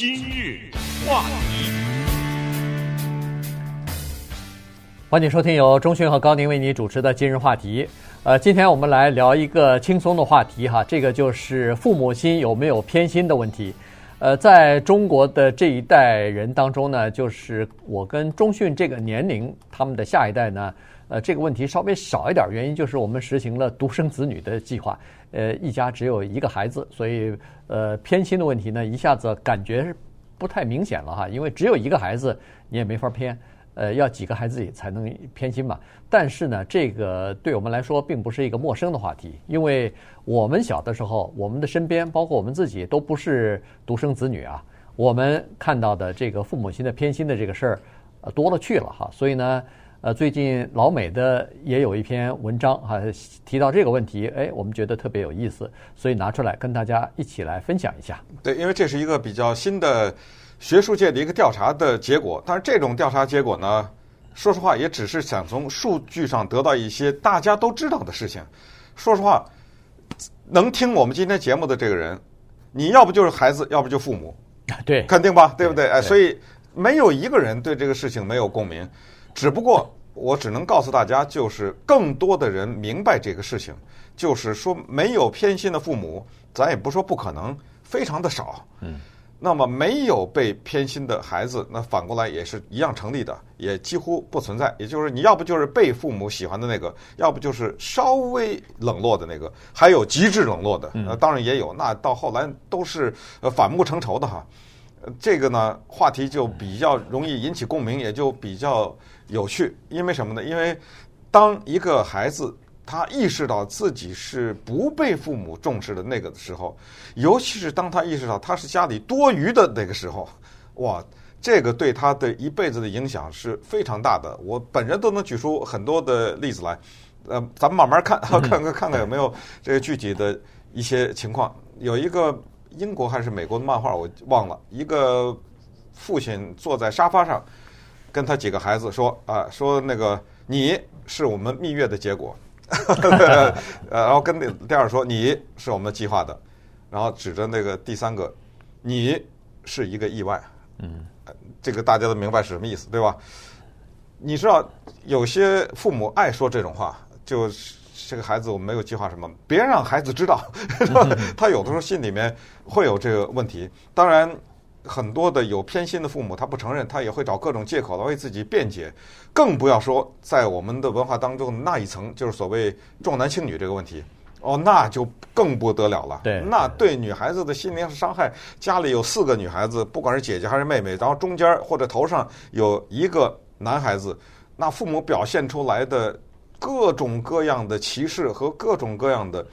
今日话题，欢迎收听由钟迅和高宁为你主持的今日话题。今天我们来聊一个轻松的话题哈，这个就是父母心有没有偏心的问题。在中国的这一代人当中呢，就是我跟钟迅这个年龄，他们的下一代呢，这个问题稍微少一点，原因就是我们实行了独生子女的计划。一家只有一个孩子，所以偏心的问题呢，一下子感觉是不太明显了哈，因为只有一个孩子，你也没法偏，要几个孩子也才能偏心嘛。但是呢，这个对我们来说并不是一个陌生的话题，因为我们小的时候，我们的身边包括我们自己都不是独生子女啊，我们看到的这个父母亲的偏心的这个事儿，多了去了哈。所以呢，最近老美的也有一篇文章哈，提到这个问题，哎，我们觉得特别有意思，所以拿出来跟大家一起来分享一下。对，因为这是一个比较新的学术界的一个调查的结果，但是这种调查结果呢，说实话也只是想从数据上得到一些大家都知道的事情。说实话，能听我们今天节目的这个人，你要不就是孩子，要不就父母，对，肯定吧，对不对？对，哎，所以没有一个人对这个事情没有共鸣。只不过我只能告诉大家，就是更多的人明白这个事情，就是说没有偏心的父母，咱也不说不可能，非常的少。嗯，那么没有被偏心的孩子，那反过来也是一样成立的，也几乎不存在。也就是你要不就是被父母喜欢的那个，要不就是稍微冷落的那个，还有极致冷落的，当然也有，那到后来都是反目成仇的哈。这个呢，话题就比较容易引起共鸣，也就比较有趣。因为什么呢？因为当一个孩子他意识到自己是不被父母重视的那个时候，尤其是当他意识到他是家里多余的那个时候，哇，这个对他的一辈子的影响是非常大的。我本人都能举出很多的例子来，咱们慢慢看看有没有这个具体的一些情况。有一个英国还是美国的漫画我忘了，一个父亲坐在沙发上跟他几个孩子说啊，说那个你是我们蜜月的结果然后跟第二说你是我们计划的，然后指着那个第三个你是一个意外。嗯，这个大家都明白是什么意思，对吧？你知道有些父母爱说这种话，就是这个孩子我没有计划什么，别让孩子知道他有的时候心里面会有这个问题。当然很多的有偏心的父母他不承认，他也会找各种借口来为自己辩解，更不要说在我们的文化当中那一层，就是所谓重男轻女这个问题，哦，那就更不得了了。对，那对女孩子的心灵伤害，家里有四个女孩子，不管是姐姐还是妹妹，然后中间或者头上有一个男孩子，那父母表现出来的各种各样的歧视和各种各样的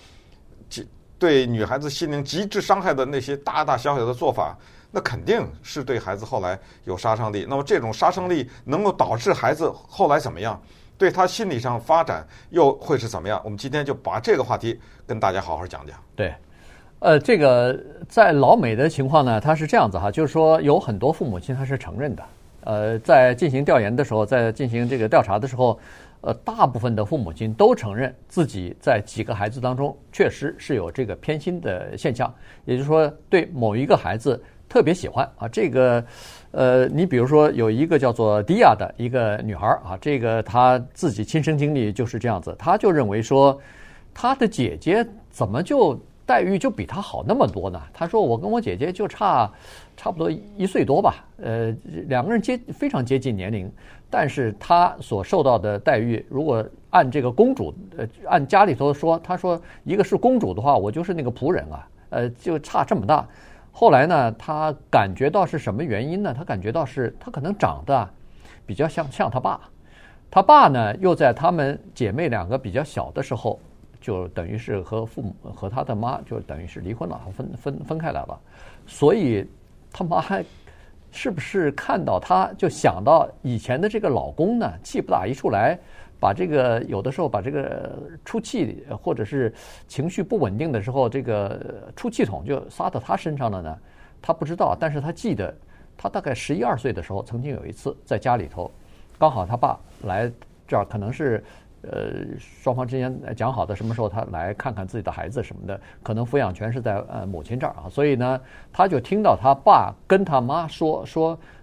对女孩子心灵极致伤害的那些大大小小的做法，那肯定是对孩子后来有杀伤力。那么这种杀伤力能够导致孩子后来怎么样，对他心理上发展又会是怎么样，我们今天就把这个话题跟大家好好讲讲。对，这个在老美的情况呢，他是这样子哈，就是说有很多父母亲他是承认的，在进行调研的时候，在进行这个调查的时候，大部分的父母亲都承认自己在几个孩子当中确实是有这个偏心的现象，也就是说对某一个孩子特别喜欢啊。这个你比如说有一个叫做 Dia 的一个女孩啊，这个她自己亲身经历就是这样子，她就认为说她的姐姐怎么就待遇就比她好那么多呢？她说我跟我姐姐就差不多1岁多吧，两个人非常接近年龄，但是她所受到的待遇，如果按这个公主，按家里头说，她说一个是公主的话，我就是那个仆人啊，就差这么大。后来呢，她感觉到是什么原因呢？她感觉到是她可能长得比较像她爸，她爸呢又在她们姐妹两个比较小的时候，就等于是和父母和她的妈就等于是离婚了，分开来了，所以他妈还是不是看到她就想到以前的这个老公呢？气不打一处来，把这个有的时候把这个出气或者是情绪不稳定的时候，这个出气筒就撒到她身上了呢？她不知道，但是她记得，她大概11、12岁的时候，曾经有一次在家里头，刚好她爸来这儿，可能是双方之间讲好的什么时候他来看看自己的孩子什么的，可能抚养权是在母亲这儿啊。所以呢，他就听到他爸跟他妈说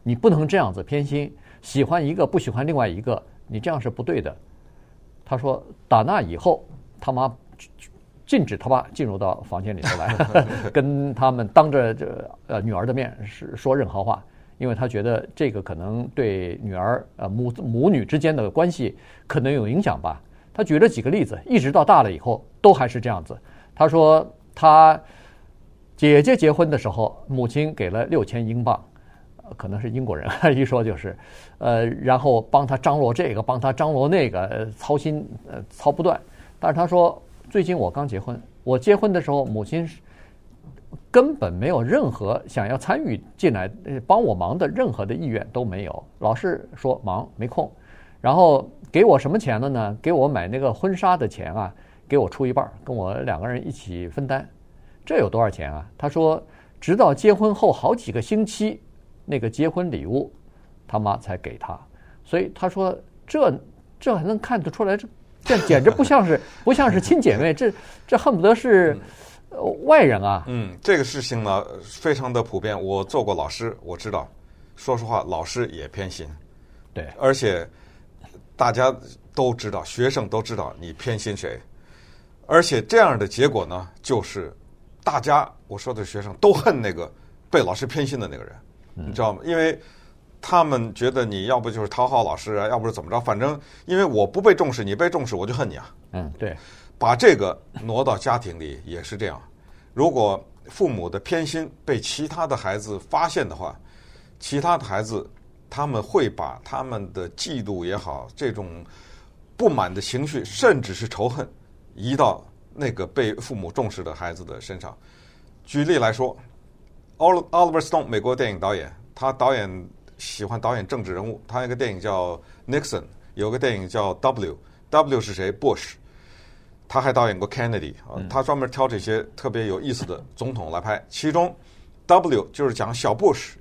你不能这样子偏心，喜欢一个不喜欢另外一个，你这样是不对的。他说打那以后，他妈禁止他爸进入到房间里头来，跟他们当着这女儿的面说任何话。因为他觉得这个可能对女儿母女之间的关系可能有影响吧。他举了几个例子，一直到大了以后都还是这样子。他说他姐姐结婚的时候，母亲给了6000英镑，可能是英国人，一说就是，然后帮他张罗这个，帮他张罗那个，操心操不断。但是他说最近我刚结婚，我结婚的时候母亲根本没有任何想要参与进来帮我忙的任何的意愿都没有，老是说忙没空，然后给我什么钱了呢？给我买那个婚纱的钱啊，给我出一半，跟我2个人一起分担。这有多少钱啊？他说直到结婚后好几个星期，那个结婚礼物他妈才给他。所以他说这还能看得出来，这简直不像是亲姐妹，这恨不得是外人啊。嗯，这个事情呢非常的普遍。我做过老师，我知道，说实话老师也偏心。对，而且大家都知道，学生都知道你偏心谁，而且这样的结果呢，就是大家，我说的学生都恨那个被老师偏心的那个人，你知道吗？因为他们觉得你要不就是讨好老师啊，要不是怎么着，反正因为我不被重视，你被重视，我就恨你啊。嗯，对。把这个挪到家庭里也是这样，如果父母的偏心被其他的孩子发现的话，其他的孩子他们会把他们的嫉妒也好，这种不满的情绪甚至是仇恨移到那个被父母重视的孩子的身上。举例来说， Oliver Stone 美国电影导演，他喜欢导演政治人物，他有一个电影叫 Nixon， 有个电影叫 W 是谁？ Bush。他还导演过 Kennedy， 他专门挑这些特别有意思的总统来拍。其中 W 就是讲小布什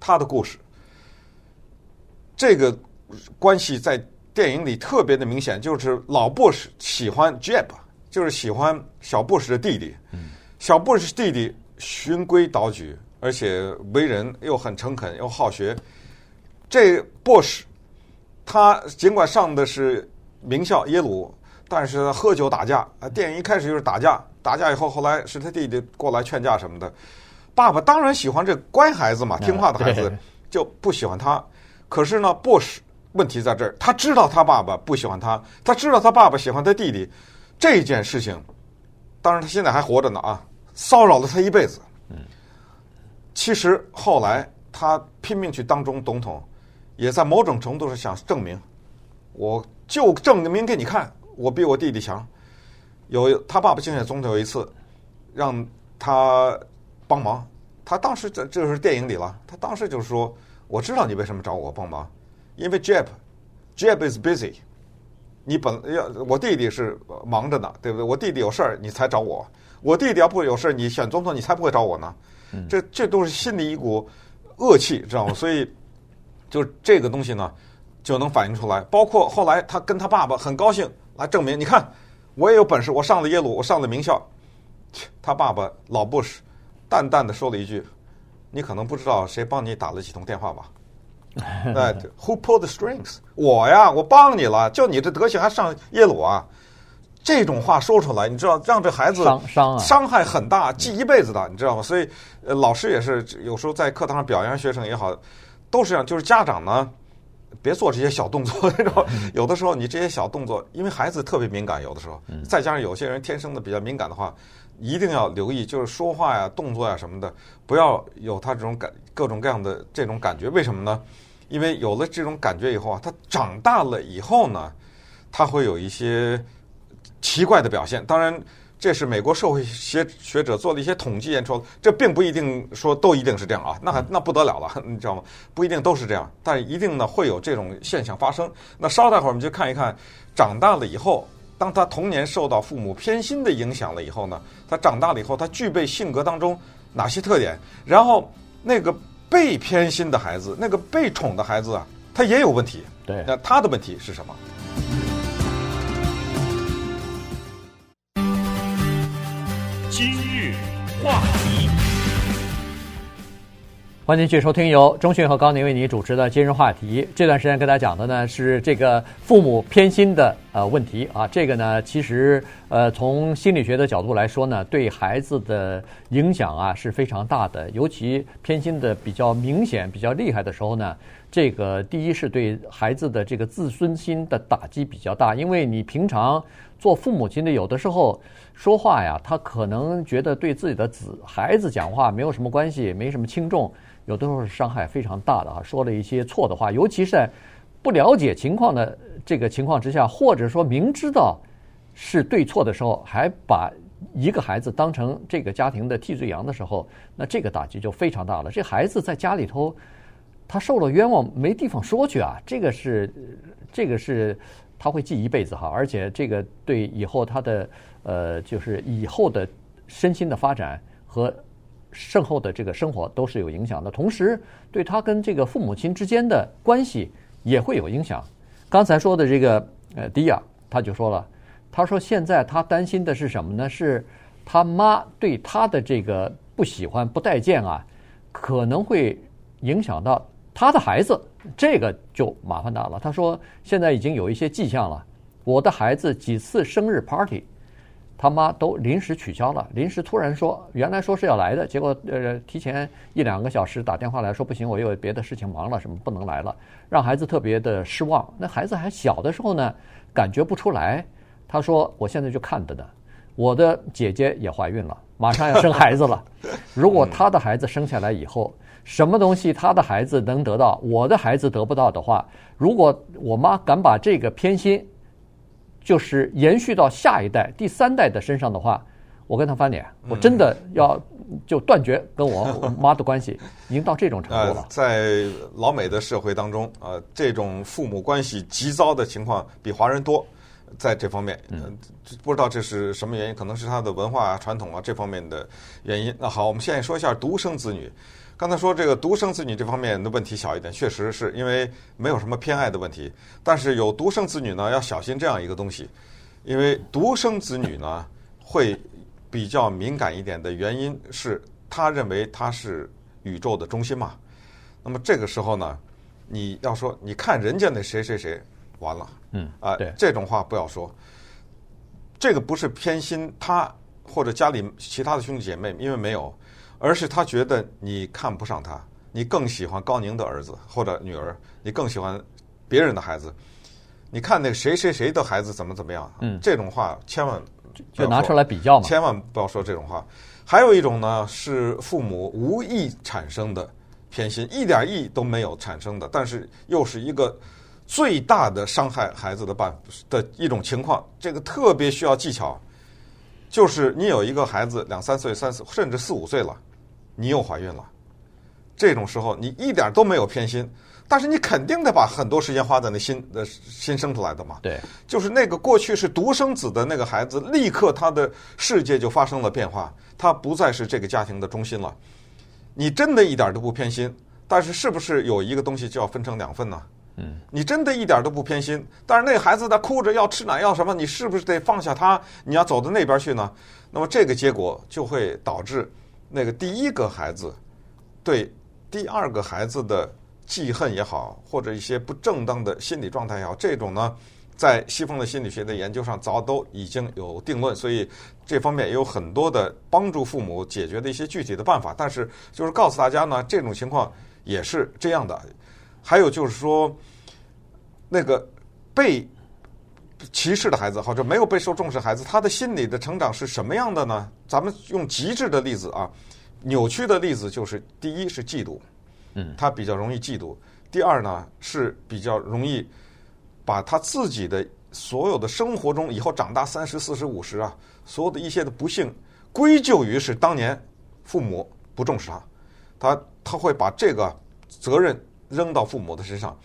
他的故事，这个关系在电影里特别的明显，就是老布什喜欢 Jeb， 就是喜欢小布什的弟弟。小布什弟弟循规蹈矩，而且为人又很诚恳又好学。这布什他尽管上的是名校耶鲁，但是他喝酒打架，电影一开始就是打架以后，后来是他弟弟过来劝架什么的。爸爸当然喜欢这乖孩子嘛，听话的孩子，就不喜欢他。可是呢，布什问题在这儿，他知道他爸爸不喜欢他，他知道他爸爸喜欢他弟弟，这件事情，当然他现在还活着呢啊，骚扰了他一辈子。其实后来他拼命去当总统，也在某种程度上想证明，我就证明给你看。我比我弟弟强。他爸爸竞选总统有一次让他帮忙，他当时这是电影里了，他当时就说我知道你为什么找我帮忙，因为 Jeb is busy， 我弟弟是忙着呢，对不对？我弟弟有事儿你才找我，我弟弟要不有事儿你选总统你才不会找我呢。这都是心里一股恶气，知道吗？所以就这个东西呢就能反映出来。包括后来他跟他爸爸很高兴来证明，你看我也有本事，我上了耶鲁，我上了名校。他爸爸老布什淡淡的说了一句，你可能不知道谁帮你打了几通电话吧。Who pulled the strings？ 我呀，我帮你了，就你这德行还上耶鲁啊。这种话说出来，你知道让这孩子伤害很大，记一辈子的，你知道吗？所以老师也是有时候在课堂上表扬学生也好，都是这样。就是家长呢别做这些小动作，那种有的时候你这些小动作，因为孩子特别敏感，有的时候再加上有些人天生的比较敏感的话，一定要留意，就是说话呀、动作呀什么的，不要有他这种各种各样的这种感觉。为什么呢？因为有了这种感觉以后啊，他长大了以后呢，他会有一些奇怪的表现。当然，这是美国社会学者做了一些统计研究，这并不一定说都一定是这样啊，那不得了了，你知道吗？不一定都是这样，但一定呢会有这种现象发生。那稍待会儿我们就看一看，长大了以后，当他童年受到父母偏心的影响了以后呢，他长大了以后他具备性格当中哪些特点？然后那个被偏心的孩子，那个被宠的孩子啊，他也有问题，对，那他的问题是什么？话题。欢迎继续收听由钟迅和高宁为你主持的今日话题。这段时间跟大家讲的呢是这个父母偏心的问题啊，这个呢其实从心理学的角度来说呢，对孩子的影响啊是非常大的，尤其偏心的比较明显、比较厉害的时候呢，这个第一是对孩子的这个自尊心的打击比较大，因为你平常做父母亲的有的时候说话呀，他可能觉得对自己的孩子讲话没有什么关系，没什么轻重。有的时候是伤害非常大的啊，说了一些错的话，尤其是在不了解情况的这个情况之下，或者说明知道是对错的时候，还把一个孩子当成这个家庭的替罪羊的时候，那这个打击就非常大了。这孩子在家里头，他受了冤枉没地方说去啊，这个是他会记一辈子哈，而且这个对以后他的就是以后的身心的发展和身后的这个生活都是有影响的，同时对他跟这个父母亲之间的关系也会有影响。刚才说的这个Dia 他就说了，他说现在他担心的是什么呢？是他妈对他的这个不喜欢、不待见啊，可能会影响到他的孩子，这个就麻烦大了。他说现在已经有一些迹象了，我的孩子几次生日 party。他妈都临时取消了，临时突然说，原来说是要来的，结果提前一两个小时打电话来说不行，我有别的事情忙了，什么不能来了，让孩子特别的失望。那孩子还小的时候呢，感觉不出来。他说我现在就看着呢，我的姐姐也怀孕了，马上要生孩子了。如果他的孩子生下来以后，什么东西他的孩子能得到，我的孩子得不到的话，如果我妈敢把这个偏心就是延续到下一代、第三代的身上的话，我跟他翻脸，我真的要就断绝跟我妈的关系，已经到这种程度了。在老美的社会当中，这种父母关系极糟的情况比华人多，在这方面，不知道这是什么原因，可能是他的文化传统啊这方面的原因。那好，我们现在说一下独生子女。刚才说这个独生子女这方面的问题小一点，确实是因为没有什么偏爱的问题。但是有独生子女呢，要小心这样一个东西，因为独生子女呢会比较敏感一点的原因是，他认为他是宇宙的中心嘛。那么这个时候呢，你要说你看人家那谁谁谁，完了，这种话不要说。这个不是偏心他或者家里其他的兄弟姐妹，因为没有。而是他觉得你看不上他，你更喜欢高宁的儿子或者女儿，你更喜欢别人的孩子，你看那个谁谁谁的孩子怎么怎么样，这种话千万就拿出来比较嘛，千万不要说这种话。还有一种呢是父母无意产生的偏心，一点意都没有产生的，但是又是一个最大的伤害孩子的一种情况，这个特别需要技巧，就是你有一个孩子2-3岁、3-4甚至4-5岁了。你又怀孕了，这种时候你一点都没有偏心，但是你肯定得把很多时间花在那新生出来的嘛。对，就是那个过去是独生子的那个孩子，立刻他的世界就发生了变化，他不再是这个家庭的中心了。你真的一点都不偏心，但是是不是有一个东西就要分成两份呢？你真的一点都不偏心，但是那孩子他哭着要吃奶要什么，你是不是得放下他，你要走到那边去呢？那么这个结果就会导致那个第一个孩子对第二个孩子的记恨也好，或者一些不正当的心理状态也好，这种呢在西方的心理学的研究上早都已经有定论，所以这方面也有很多的帮助父母解决的一些具体的办法。但是就是告诉大家呢，这种情况也是这样的。还有就是说那个被歧视的孩子或者没有被受重视的孩子，他的心理的成长是什么样的呢？咱们用极致的例子啊，扭曲的例子就是：第一是嫉妒，他比较容易嫉妒；第二呢是比较容易把他自己的所有的生活中以后长大30、40、50啊，所有的一些的不幸归咎于是当年父母不重视他，他会把这个责任扔到父母的身上。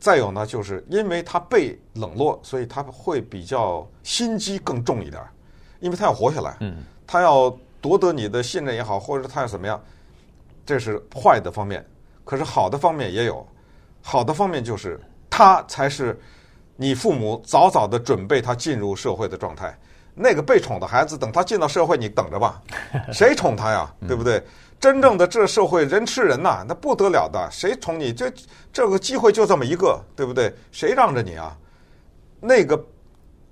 再有呢，就是因为他被冷落，所以他会比较心机更重一点，因为他要活下来，他要夺得你的信任也好，或者他要怎么样，这是坏的方面。可是好的方面也有，好的方面就是他才是你父母早早的准备他进入社会的状态，那个被宠的孩子，等他进到社会，你等着吧，谁宠他呀？对不对？真正的这社会人吃人呐、啊，那不得了的，谁宠你？这个机会就这么一个，对不对？谁让着你啊？那个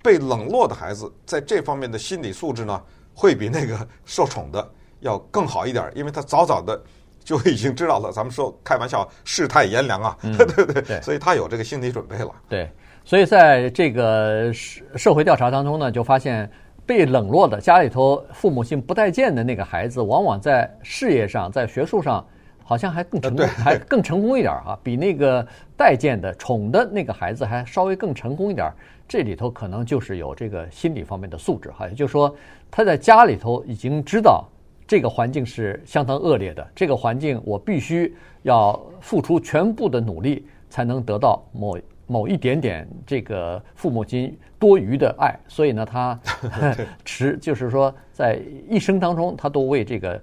被冷落的孩子，在这方面的心理素质呢，会比那个受宠的要更好一点，因为他早早的就已经知道了。咱们说开玩笑，世态炎凉啊，对不对？所以他有这个心理准备了。对。所以在这个社会调查当中呢，就发现被冷落的家里头父母亲不待见的那个孩子，往往在事业上、在学术上好像还更成功，还更成功一点啊，比那个待见的宠的那个孩子还稍微更成功一点。这里头可能就是有这个心理方面的素质哈，也就是说他在家里头已经知道这个环境是相当恶劣的，这个环境我必须要付出全部的努力才能得到某一点点这个父母亲多余的爱，所以呢，他就是说，在一生当中，他都为这个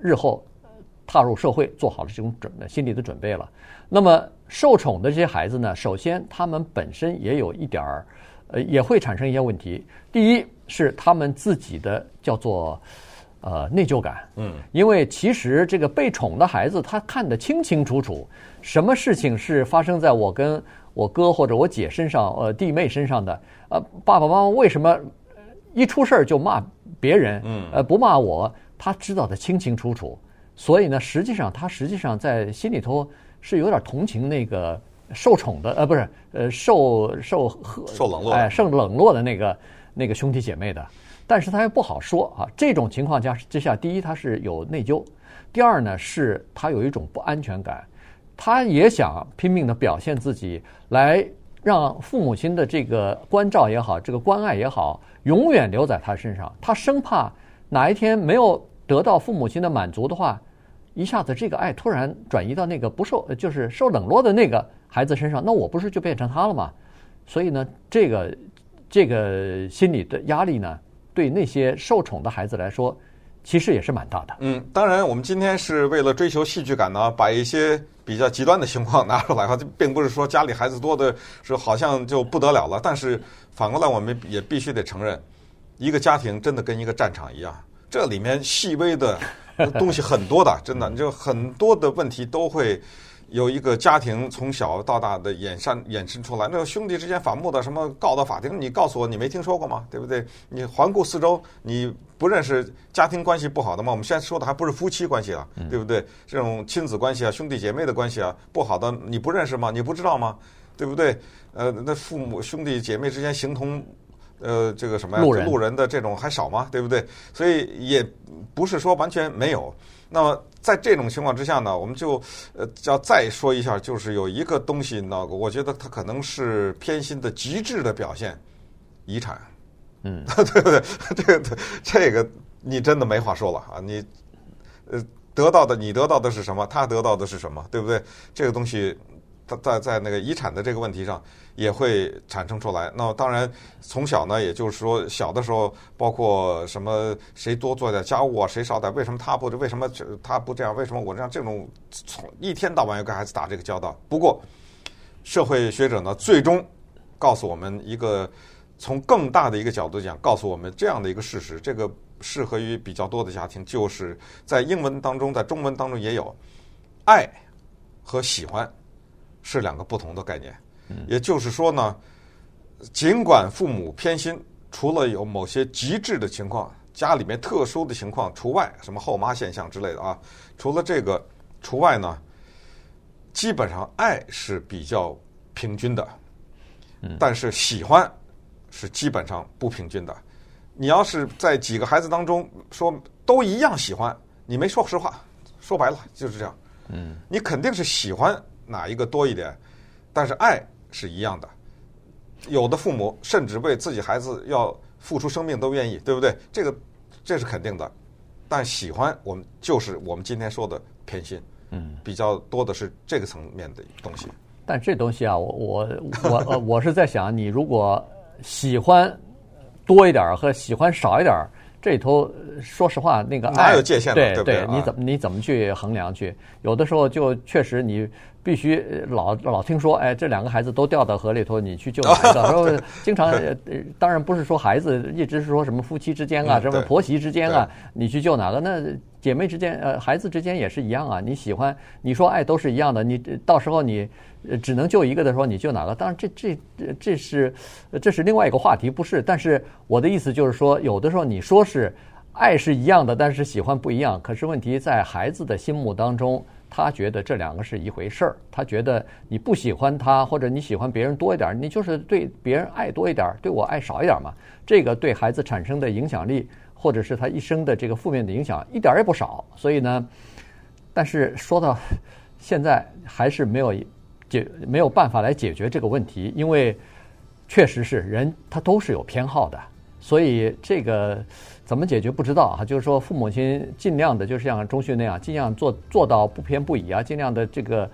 日后踏入社会做好了这种心理的准备了。那么受宠的这些孩子呢，首先他们本身也有一点儿，也会产生一些问题。第一是他们自己的叫做内疚感，因为其实这个被宠的孩子，他看得清清楚楚，什么事情是发生在我跟我哥或者我姐身上，弟妹身上的，爸爸妈妈为什么一出事儿就骂别人，不骂我？他知道的清清楚楚，所以呢，他实际上在心里头是有点同情那个受宠的，不是，受冷落的那个兄弟姐妹的，但是他又不好说啊。这种情况之下，第一他是有内疚，第二呢是他有一种不安全感。他也想拼命地表现自己，来让父母亲的这个关照也好，这个关爱也好，永远留在他身上。他生怕哪一天没有得到父母亲的满足的话，一下子这个爱突然转移到那个就是受冷落的那个孩子身上，那我不是就变成他了吗？所以呢，这个心理的压力呢，对那些受宠的孩子来说，其实也是蛮大的。当然我们今天是为了追求戏剧感呢，把一些比较极端的情况拿出来哈，并不是说家里孩子多的是好像就不得了了，但是反过来我们也必须得承认，一个家庭真的跟一个战场一样，这里面细微的东西很多的，真的就很多的问题都会有一个家庭从小到大的衍生出来。那兄弟之间反目的什么告到法庭，你告诉我你没听说过吗？对不对？你环顾四周，你不认识家庭关系不好的吗？我们现在说的还不是夫妻关系啊，对不对？这种亲子关系啊、兄弟姐妹的关系啊，不好的你不认识吗？你不知道吗？对不对？那父母兄弟姐妹之间形同这个什么呀路人的这种还少吗？对不对？所以也不是说完全没有。那么在这种情况之下呢，我们就要再说一下，就是有一个东西呢，我觉得它可能是偏心的极致的表现，遗产。对不对？这个你真的没话说了啊！你你得到的是什么？他得到的是什么？对不对？这个东西，它在那个遗产的这个问题上也会产生出来。那当然，从小呢，也就是说小的时候，包括什么谁多做点家务啊，谁少点，为什么他不这样，为什么我这样，这种从一天到晚要跟孩子打这个交道。不过，社会学者呢，最终告诉我们一个从更大的一个角度讲，告诉我们这样的一个事实，这个适合于比较多的家庭，就是在英文当中，在中文当中也有，爱和喜欢是两个不同的概念。也就是说呢，尽管父母偏心，除了有某些极致的情况，家里面特殊的情况除外，什么后妈现象之类的啊，除了这个除外呢，基本上爱是比较平均的，但是喜欢是基本上不平均的。你要是在几个孩子当中说都一样喜欢，你没说实话，说白了就是这样。你肯定是喜欢哪一个多一点，但是爱是一样的。有的父母甚至为自己孩子要付出生命都愿意，对不对？这是肯定的。但喜欢我们今天说的偏心，比较多的是这个层面的东西。但这东西啊，我是在想，你如果喜欢多一点和喜欢少一点，这里头说实话，那个哪有界限的？对不对？你怎么去衡量去？有的时候就确实你必须老听说，哎，这两个孩子都掉到河里头，你去救孩子。然后经常当然不是说孩子，一直是说什么夫妻之间啊，什么婆媳之间啊，你去救哪个？那姐妹之间，孩子之间也是一样啊。你喜欢，你说爱都是一样的。你到时候你只能救一个的时候，你救哪个？当然这是另外一个话题，不是？但是我的意思就是说，有的时候你说是爱是一样的，但是喜欢不一样。可是问题在孩子的心目当中，他觉得这两个是一回事儿。他觉得你不喜欢他，或者你喜欢别人多一点，你就是对别人爱多一点，对我爱少一点嘛。这个对孩子产生的影响力，或者是他一生的这个负面的影响，一点也不少。所以呢，但是说到现在还是没有办法来解决这个问题，因为确实是人他都是有偏好的，所以这个怎么解决不知道啊。就是说父母亲尽量的，就是像中训那样，尽量做到不偏不倚啊，尽量的这个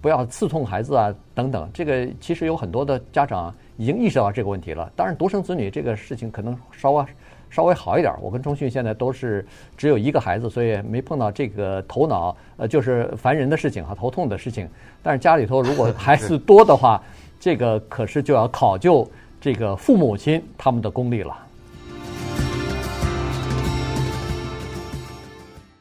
不要刺痛孩子啊等等。这个其实有很多的家长已经意识到这个问题了。当然独生子女这个事情可能稍微好一点，我跟中训现在都是只有一个孩子，所以没碰到这个头脑就是烦人的事情和头痛的事情。但是家里头如果孩子多的话这个可是就要考究这个父母亲他们的功力了。